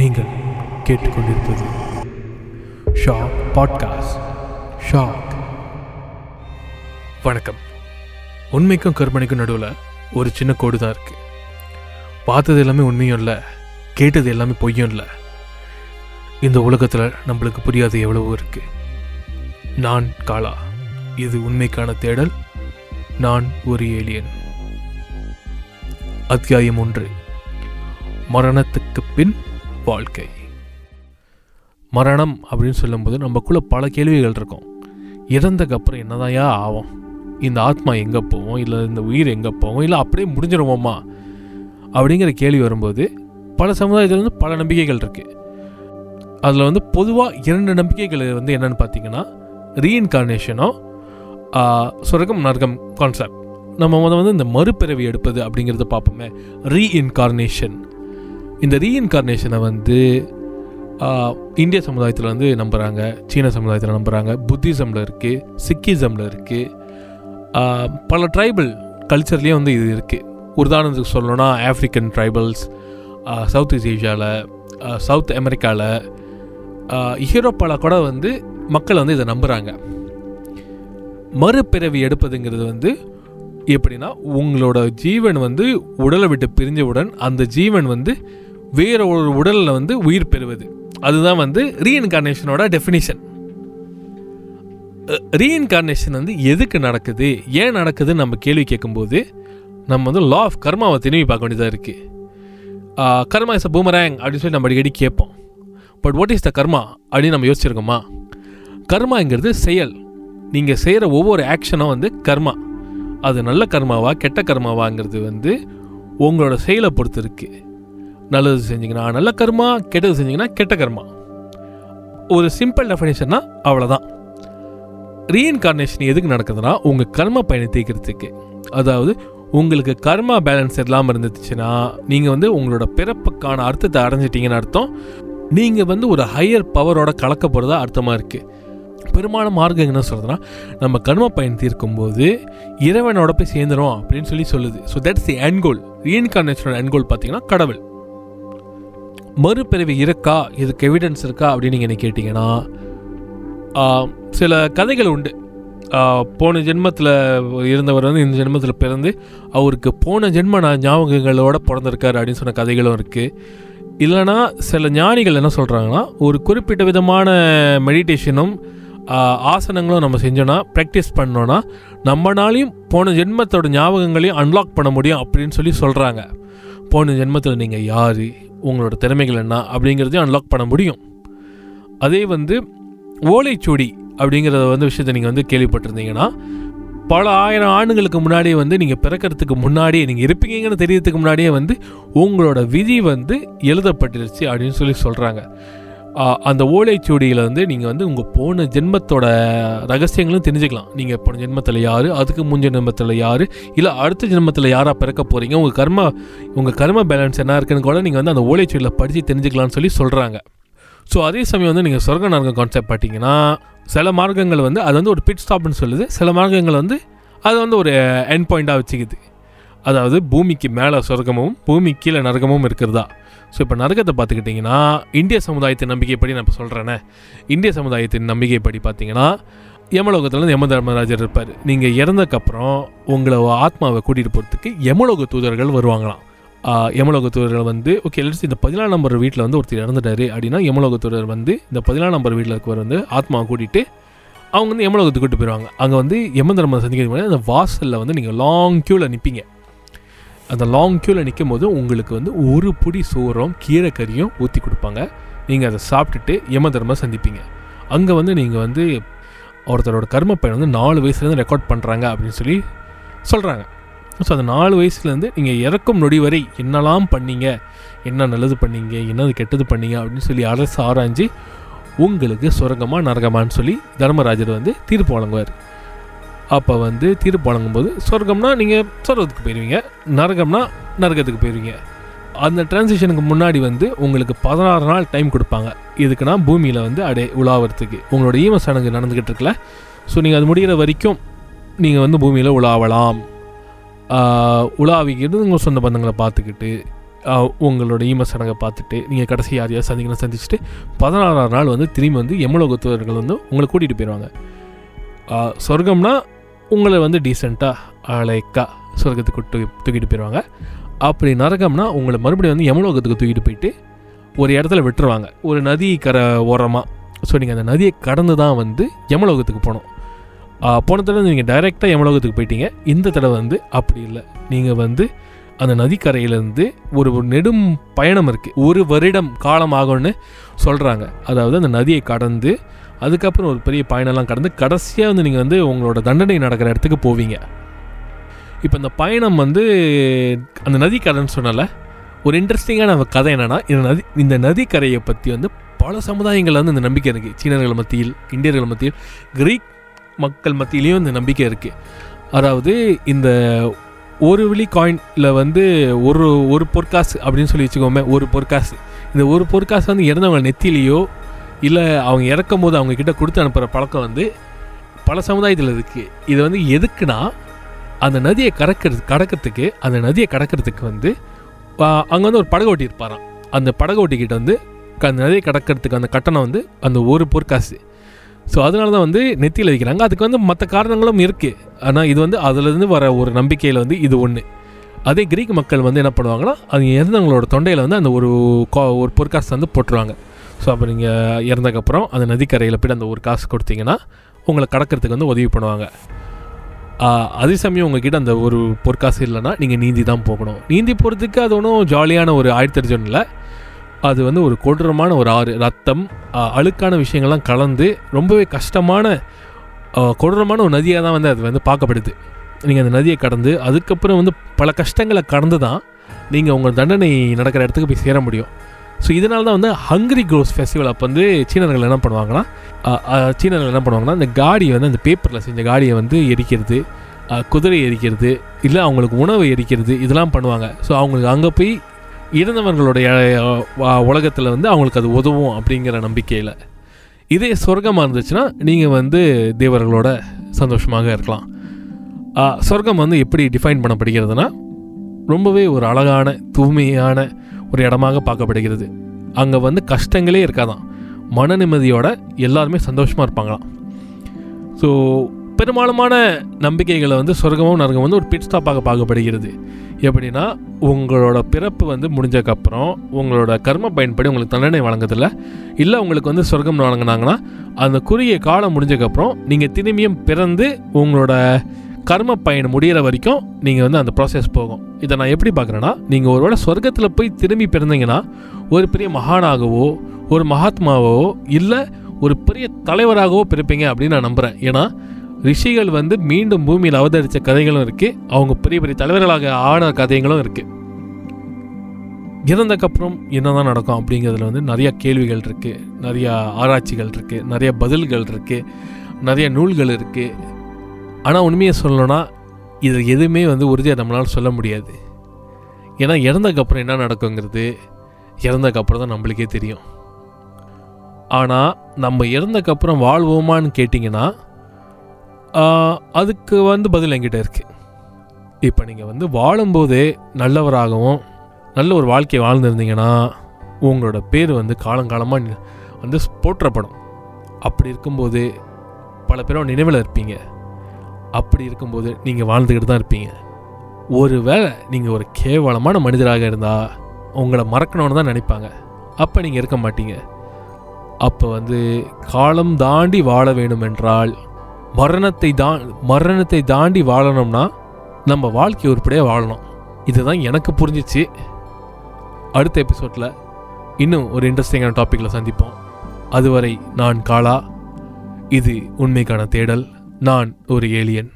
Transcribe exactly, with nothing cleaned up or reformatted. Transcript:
நீங்கள் கேட்டுக்கொண்டிருப்பது shock podcast. Shock. வணக்கம். உண்மைக்கும் கற்பனைக்கும் நடுவில் ஒரு சின்ன கோடு தான் இருக்குது. பார்த்தது எல்லாமே உண்மையும் இல்லை, கேட்டது எல்லாமே பொய்யும் இல்லை. இந்த உலகத்தில் நம்மளுக்கு புரியாத எவ்வளவோ இருக்குது. நான் காலா, இது உண்மைக்கான தேடல். நான் ஒரு ஏலியன். அத்தியாயம் ஒன்று, மரணத்துக்கு பின் வாழ்க்கை. மரணம் அப்படின்னு சொல்லும்போது நமக்குள்ளே பல கேள்விகள் இருக்கும். இறந்தக்கப்புறம் என்னதாயா ஆகும்? இந்த ஆத்மா எங்கே போவோம்? இல்லை இந்த உயிர் எங்கே போவோம்? இல்லை அப்படியே முடிஞ்சிடுவோமா அப்படிங்கிற கேள்வி வரும்போது பல சமுதாயத்தில் வந்து பல நம்பிக்கைகள் இருக்குது. அதில் வந்து பொதுவாக இரண்டு நம்பிக்கைகள் வந்து என்னென்னு பார்த்தீங்கன்னா, ரீஇன்கார்னேஷனோ சொர்க்கம் நரகம் கான்செப்ட். நம்ம வந்து இந்த மறுபிறவி எடுப்பது அப்படிங்கிறத பார்ப்போமே, ரீஇன்கார்னேஷன். இந்த ரீஇன்கார்னேஷனை வந்து இந்திய சமுதாயத்தில் வந்து நம்புகிறாங்க, சீன சமுதாயத்தில் நம்புகிறாங்க, புத்திசமில் இருக்குது, சிக்கிசமில் இருக்குது, பல ட்ரைபல் கல்ச்சர்லேயே வந்து இது இருக்குது. உதாரணத்துக்கு சொல்லணும்னா ஆஃப்ரிக்கன் ட்ரைபல்ஸ், சவுத் ஈஸ்ட் ஏஷியாவில், சவுத் அமெரிக்காவில், யூரோப்பாவில் கூட வந்து மக்கள் வந்து இதை நம்புகிறாங்க. மறுபிறவி எடுப்பதுங்கிறது வந்து எப்படின்னா, உங்களோட ஜீவன் வந்து உடலை விட்டு பிரிஞ்சவுடன் அந்த ஜீவன் வந்து வேற ஒரு உடலில் வந்து உயிர் பெறுவது. அதுதான் வந்து ரீஇன்கார்னேஷனோட டெஃபினிஷன். ரீஇன்கார்னேஷன் வந்து எதுக்கு நடக்குது, ஏன் நடக்குதுன்னு நம்ம கேள்வி கேட்கும்போது நம்ம வந்து லா ஆஃப் கர்மாவை திரும்பி பார்க்க வேண்டியதாக இருக்குது. கர்மா இஸ் அ பூமராங் அப்படின்னு சொல்லி நம்ம அடிக்கடி கேட்போம். But what is the karma அப்படின்னு நம்ம யோசிச்சுருக்கோமா? கர்மாங்கிறது செயல். நீங்கள் செய்கிற ஒவ்வொரு ஆக்ஷனும் வந்து கர்மா. அது நல்ல கர்மாவா கெட்ட கர்மாவாங்கிறது வந்து உங்களோட செயலை பொறுத்து இருக்குது. நல்லது செஞ்சிங்கன்னா நல்ல கர்மா, கெட்டது செஞ்சிங்கன்னா கெட்ட கர்மா. ஒரு சிம்பிள் டெஃபினேஷன்னா அவ்வளோதான். ரீஇன்கார்னேஷன் எதுக்கு நடக்குதுன்னா, உங்கள் கர்ம பயணத்தை தீர்க்கிறதுக்கு. அதாவது உங்களுக்கு கர்மா பேலன்ஸ் இல்லாமல் இருந்துச்சுன்னா நீங்கள் வந்து உங்களோட பிறப்புக்கான அர்த்தத்தை அடைஞ்சிட்டிங்கன்னு அர்த்தம். நீங்கள் வந்து ஒரு ஹையர் பவரோட கலக்க போகிறதா அர்த்தமாக இருக்குது. பெரும்பாலும் மார்க்கம் என்ன சொல்கிறதுனா, நம்ம கர்ம பயணத்தை இருக்கும்போது இறைவனோட போய் சேர்ந்துடும் அப்படின்னு சொல்லி சொல்லுது. So that's the end goal. ரீஇன்கார்னேஷனோட எண்ட் கோல் பார்த்தீங்கன்னா கடவுள். மறுபிறவி இருக்கா, இதுக்கு எவிடன்ஸ் இருக்கா அப்படின்னு நீங்கள் என்ன கேட்டிங்கன்னா, சில கதைகள் உண்டு. போன ஜென்மத்தில் இருந்தவர் வந்து இந்த ஜென்மத்தில் பிறந்து அவருக்கு போன ஜென்ம நான் ஞாபகங்களோடு பிறந்திருக்காரு அப்படின்னு சொன்ன கதைகளும் இருக்குது. இல்லைனா சில ஞானிகள் என்ன சொல்கிறாங்கன்னா, ஒரு குறிப்பிட்ட விதமான மெடிடேஷனும் ஆசனங்களும் நம்ம செஞ்சோன்னா, ப்ராக்டிஸ் பண்ணோன்னா நம்மனாலையும் போன ஜென்மத்தோட ஞாபகங்களையும் அன்லாக் பண்ண முடியும் அப்படின்னு சொல்லி சொல்கிறாங்க. போன ஜென்மத்தில் நீங்கள் யார், உங்களோட திறமைகள் என்ன அப்படிங்கிறதையும் அன்லாக் பண்ண முடியும். அதே வந்து ஓலைச்சுவடி அப்படிங்கிறத வந்து விஷயத்தை நீங்கள் வந்து கேள்விப்பட்டிருந்தீங்கன்னா, பல ஆயிரம் ஆண்டுகளுக்கு முன்னாடியே வந்து நீங்கள் பிறக்கிறதுக்கு முன்னாடியே, நீங்கள் இருப்பீங்கன்னு தெரியறதுக்கு முன்னாடியே வந்து உங்களோட விதி வந்து எழுதப்பட்டுருச்சு அப்படின்னு சொல்லி சொல்கிறாங்க. அந்த ஓலைச்சுவடியில் வந்து நீங்கள் வந்து உங்கள் போன ஜென்மத்தோட ரகசியங்களும் தெரிஞ்சுக்கலாம். நீங்கள் போன ஜென்மத்தில் யார், அதுக்கு முந்தின ஜென்மத்தில் யார், இல்லை அடுத்த ஜென்மத்தில் யாராக பிறக்க போகிறீங்க, உங்கள் கர்மா உங்கள் கர்ம பேலன்ஸ் என்ன இருக்குன்னு கூட நீங்கள் வந்து அந்த ஓலைச்சுவடியில் படித்து தெரிஞ்சுக்கலாம்னு சொல்லி சொல்கிறாங்க. ஸோ அதே சமயம் வந்து நீங்கள் சொர்க்க நரகம் கான்செப்ட் பார்த்தீங்கன்னா, சில மார்க்கங்கள் வந்து அது வந்து ஒரு பிட் ஸ்டாப்னு சொல்லுது. சில மார்க்கங்கள் வந்து அது வந்து ஒரு எண்ட் பாயிண்ட்டாக வச்சுக்குது. அதாவது பூமிக்கு மேலே சொர்க்கமும் பூமி கீழே நரகமும் இருக்கிறதா. ஸோ இப்போ நரகத்தை பார்த்துக்கிட்டிங்கன்னா, இந்திய சமுதாயத்தின் நம்பிக்கைப்படி நான் இப்போ சொல்கிறேன்னே, இந்திய சமுதாயத்தின் நம்பிக்கைப்படி பார்த்தீங்கன்னா, யமலோகத்துலேருந்து யம தர்மராஜர் இருப்பார். நீங்கள் இறந்தக்கப்புறம் உங்களை ஆத்மாவை கூட்டிகிட்டு போகிறதுக்கு யமலோக தூதர்கள் வருவாங்களாம். யமலோகத்தூரர்கள் வந்து, ஓகே லெட்ஸ், இந்த பதினாலு நம்பர் வீட்டில் வந்து ஒருத்தர் இறந்துட்டாரு அப்படின்னா, யமலோகத்தூரர் வந்து இந்த பதினாலு நம்பர் வீட்டில் இருக்கிறவர் வந்து ஆத்மாவை கூட்டிகிட்டு அவங்க வந்து யமலோகத்துக்கு கூட்டிட்டு போயிடுவாங்க. அங்கே வந்து யம தர்மத்தை சந்திக்கிறது முன்னாடி அந்த வாசலில் வந்து நீங்கள் லாங் க்யூவில் நிற்பீங்க. அந்த லாங் க்யூவில் நிற்கும் போது உங்களுக்கு வந்து ஒரு புடி சோறும் கீரை கறியும் ஊற்றி கொடுப்பாங்க. நீங்கள் அதை சாப்பிட்டுட்டு யம தர்மத்தை சந்திப்பீங்க. அங்கே வந்து நீங்கள் வந்து ஒருத்தரோட கர்ம பயணம் வந்து நாலு வயசுலேருந்து ரெக்கார்ட் பண்ணுறாங்க அப்படின்னு சொல்லி சொல்கிறாங்க. ஸோ அந்த நாலு வயசுலேருந்து நீங்கள் இறக்கும் நொடி வரை என்னெல்லாம் பண்ணீங்க, என்ன நல்லது பண்ணிங்க, என்னது கெட்டது பண்ணிங்க அப்படின்னு சொல்லி அரசு ஆராய்ஞ்சி உங்களுக்கு சொர்க்கமாக நரகமான்னு சொல்லி தர்மராஜர் வந்து தீர்ப்பு வழங்குவார். அப்போ வந்து தீர்ப்பு வழங்கும்போது சொர்க்கம்னா நீங்கள் சொர்க்கத்துக்கு போயிடுவீங்க, நரகம்னா நரகத்துக்கு போயிடுவீங்க. அந்த டிரான்சிஷனுக்கு முன்னாடி வந்து உங்களுக்கு பதினாறு நாள் டைம் கொடுப்பாங்க. இதுக்குன்னா பூமியில் வந்து அடே உலாவறதுக்கு உங்களோட ஈம சடங்கு நடந்துக்கிட்டு இருக்கல. ஸோ நீங்கள் அது முடிகிற வரைக்கும் நீங்கள் வந்து பூமியில் உலாவலாம். உலாவிக்கிறது உங்கள் சொந்த பந்தங்களை பார்த்துக்கிட்டு உங்களோட ஈம சடங்கை பார்த்துட்டு நீங்கள் கடைசி யார் யார் சந்திக்கணும் சந்திச்சுட்டு பதினாறாவது நாள் வந்து திரும்பி வந்து யமலோகத்தவர்கள் வந்து உங்களை கூட்டிகிட்டு போயிடுவாங்க. சொர்க்கம்னா உங்களை வந்து டீசெண்டாக அழைக்கா சொர்க்கத்துக்கு தூக்கி தூக்கிட்டு போயிடுவாங்க. அப்படி நரகம்னா உங்களை மறுபடியும் வந்து யமலோகத்துக்கு தூக்கிட்டு போயிட்டு ஒரு இடத்துல விட்டுருவாங்க, ஒரு நதி கரை ஓரமாக. ஸோ நீங்கள் அந்த நதியை கடந்து தான் வந்து யமலோகத்துக்கு போகணும். போன தடவை நீங்கள் டைரெக்டாக யமலோகத்துக்கு போயிட்டீங்க, இந்த தடவை வந்து அப்படி இல்லை. நீங்கள் வந்து அந்த நதிக்கரையிலேருந்து ஒரு ஒரு நெடும் பயணம் இருக்குது, ஒரு வருடம் காலம் ஆகும்னு சொல்கிறாங்க. அதாவது அந்த நதியை கடந்து அதுக்கப்புறம் ஒரு பெரிய பயணம்லாம் கடந்து கடைசியாக வந்து நீங்கள் வந்து உங்களோட தண்டனை நடக்கிற இடத்துக்கு போவீங்க. இப்போ இந்த பயணம் வந்து அந்த நதிக்கரைன்னு சொன்னால ஒரு இன்ட்ரெஸ்டிங்கான கதை என்னென்னா, இந்த நதி இந்த நதிக்கரையை பற்றி வந்து பல சமுதாயங்கள் வந்து இந்த நம்பிக்கை இருக்குது. சீனர்கள் மத்தியில், இந்தியர்கள் மத்தியில், கிரீக் மக்கள் மத்தியிலையும் இந்த நம்பிக்கை இருக்குது. அதாவது இந்த ஒரு விழி காயினில் வந்து ஒரு ஒரு பொற்காசு அப்படின்னு சொல்லி வச்சுக்கோமே, ஒரு பொற்காசு. இந்த ஒரு பொற்காசு வந்து இறந்தவங்க நெத்திலேயோ இல்லை அவங்க இறக்கும் போது அவங்கக்கிட்ட கொடுத்து அனுப்புகிற பழக்கம் வந்து பல சமுதாயத்தில் இருக்குது. இது வந்து எதுக்குன்னா அந்த நதியை கடக்கிறது கடக்கிறதுக்கு அந்த நதியை கடக்கிறதுக்கு வந்து அங்கே வந்து ஒரு படகு ஓட்டி இருப்பாராம். அந்த படகு ஓட்டிக்கிட்ட வந்து அந்த நதியை கடக்கிறதுக்கு அந்த கட்டணம் வந்து அந்த ஒரு பொற்காசு. ஸோ அதனால தான் வந்து நெத்தியில் வைக்கிறாங்க. அதுக்கு வந்து மற்ற காரணங்களும் இருக்குது, ஆனால் இது வந்து அதுலேருந்து வர ஒரு நம்பிக்கையில் வந்து இது ஒன்று. அதே கிரீக் மக்கள் வந்து என்ன பண்ணுவாங்கன்னா அது இறந்தவங்களோட தொண்டையில் வந்து அந்த ஒரு ஒரு பொற்காசு வந்து போட்டுருவாங்க. ஸோ அப்போ நீங்கள் இறந்தக்கப்புறம் அந்த நதிக்கரையில் போய்ட்டு அந்த ஒரு காசு கொடுத்தீங்கன்னா உங்களை கடக்கிறதுக்கு வந்து உதவி பண்ணுவாங்க. அதே சமயம் உங்ககிட்ட அந்த ஒரு பொற்காசு இல்லைன்னா நீங்கள் நீந்தி தான் போகணும். நீந்தி போகிறதுக்கு அது ஒன்றும் ஜாலியான ஒரு ஆயிரத்தறிஞன் இல்லை. அது வந்து ஒரு கொடூரமான ஒரு ஆறு, ரத்தம் அழுக்கான விஷயங்கள்லாம் கலந்து ரொம்பவே கஷ்டமான கொடூரமான ஒரு நதியாக தான் வந்து அது வந்து பார்க்கப்படுது. நீங்கள் அந்த நதியை கடந்து அதுக்கப்புறம் வந்து பல கஷ்டங்களை கடந்து தான் நீங்கள் உங்கள் தண்டனை நடக்கிற இடத்துக்கு போய் சேர முடியும். ஸோ இதனால தான் வந்து ஹங்கிரி கோஸ் ஃபெஸ்டிவல் அப்போ வந்து சீனர்கள் என்ன பண்ணுவாங்கன்னா சீனர்கள் என்ன பண்ணுவாங்கன்னா இந்த காடியை வந்து அந்த பேப்பரில் செஞ்ச காடியை வந்து எரிக்கிறது, குதிரை எரிக்கிறது, இல்லை அவங்களுக்கு உணவு எரிக்கிறது, இதெல்லாம் பண்ணுவாங்க. ஸோ அவங்களுக்கு அங்கே போய் இறந்தவர்களுடைய உலகத்தில் வந்து அவங்களுக்கு அது உதவும் அப்படிங்கிற நம்பிக்கையில். இதே சொர்க்கமாக இருந்துச்சுன்னா நீங்கள் வந்து தேவர்களோட சந்தோஷமாக இருக்கலாம். சொர்க்கம் வந்து எப்படி டிஃபைன் பண்ணப்படுகிறதுனா ரொம்பவே ஒரு அழகான தூய்மையான ஒரு இடமாக பார்க்கப்படுகிறது. அங்கே வந்து கஷ்டங்களே இருக்காதான், மன நிம்மதியோட எல்லாருமே சந்தோஷமாக இருப்பாங்களாம். ஸோ பெரும்பாலுமான நம்பிக்கைகளை வந்து சொர்க்கமும் நரகம் வந்து ஒரு பிட் ஸ்டாப்பாக பார்க்கப்படுகிறது. எப்படின்னா உங்களோட பிறப்பு வந்து முடிஞ்சக்கப்புறம் உங்களோட கர்ம பயன்படி உங்களுக்கு தண்டனை வழங்குறதில்ல, இல்லை உங்களுக்கு வந்து சொர்க்கம் வழங்கினாங்கன்னா அந்த குறுகிய காலம் முடிஞ்சக்கப்புறம் நீங்கள் திரும்பியும் பிறந்து உங்களோட கர்ம பயணம் முடிகிற வரைக்கும் நீங்கள் வந்து அந்த ப்ராசஸ் போகும். இதை நான் எப்படி பார்க்குறேன்னா, நீங்கள் ஒருவேளை சொர்க்கத்தில் போய் திரும்பி பிறந்தீங்கன்னா ஒரு பெரிய மகானாகவோ ஒரு மகாத்மாவோ இல்லை ஒரு பெரிய தலைவராகவோ பிறப்பீங்க அப்படின்னு நான் நம்புகிறேன். ஏன்னா ரிஷிகள் வந்து மீண்டும் பூமியில் அவதரித்த கதைகளும் இருக்குது, அவங்க பெரிய பெரிய தலைவர்களாக ஆன கதைகளும் இருக்குது. இறந்தக்கப்புறம் என்ன தான் நடக்கும் அப்படிங்கிறதுல வந்து நிறையா கேள்விகள் இருக்குது, நிறையா ஆராய்ச்சிகள் இருக்குது, நிறையா பதில்கள் இருக்குது, நிறையா நூல்கள் இருக்குது. ஆனால் உண்மையை சொல்லணும்னா இது எதுவுமே வந்து உறுதியாக நம்மளால் சொல்ல முடியாது. ஏன்னா இறந்தக்கப்புறம் என்ன நடக்குங்கிறது இறந்தக்கப்புறம் தான் நம்மளுக்கே தெரியும். ஆனால் நம்ம இறந்தக்கப்புறம் வாழ்வோமான்னு கேட்டிங்கன்னா அதுக்கு வந்து பதில் என்கிட்ட இருக்குது. இப்போ நீங்கள் வந்து வாழும்போதே நல்லவராகவும் நல்ல ஒரு வாழ்க்கையை வாழ்ந்துருந்தீங்கன்னா உங்களோட பேர் வந்து காலங்காலமாக வந்து போற்றப்படும். அப்படி இருக்கும்போது பல பேரும் நினைவில் இருப்பீங்க. அப்படி இருக்கும்போது நீங்கள் வாழ்ந்துக்கிட்டு தான் இருப்பீங்க. ஒரு வேளை நீங்கள் ஒரு கேவலமான மனிதராக இருந்தால் உங்களை மறக்கணும்னு தான் நினைப்பாங்க. அப்போ நீங்கள் இருக்க மாட்டீங்க. அப்போ வந்து காலம் தாண்டி வாழ வேண்டுமென்றால் மரணத்தை தா மரணத்தை தாண்டி வாழணும்னா நம்ம வாழ்க்கை உருப்படியாக வாழணும். இதுதான் எனக்கு புரிஞ்சிச்சு. அடுத்த எபிசோடில் இன்னும் ஒரு இன்ட்ரெஸ்டிங்கான டாப்பிக்கில் சந்திப்போம். அதுவரை நான் காலா. இது உண்மைக்கான தேடல். நான் ஒரு ஏலியன்.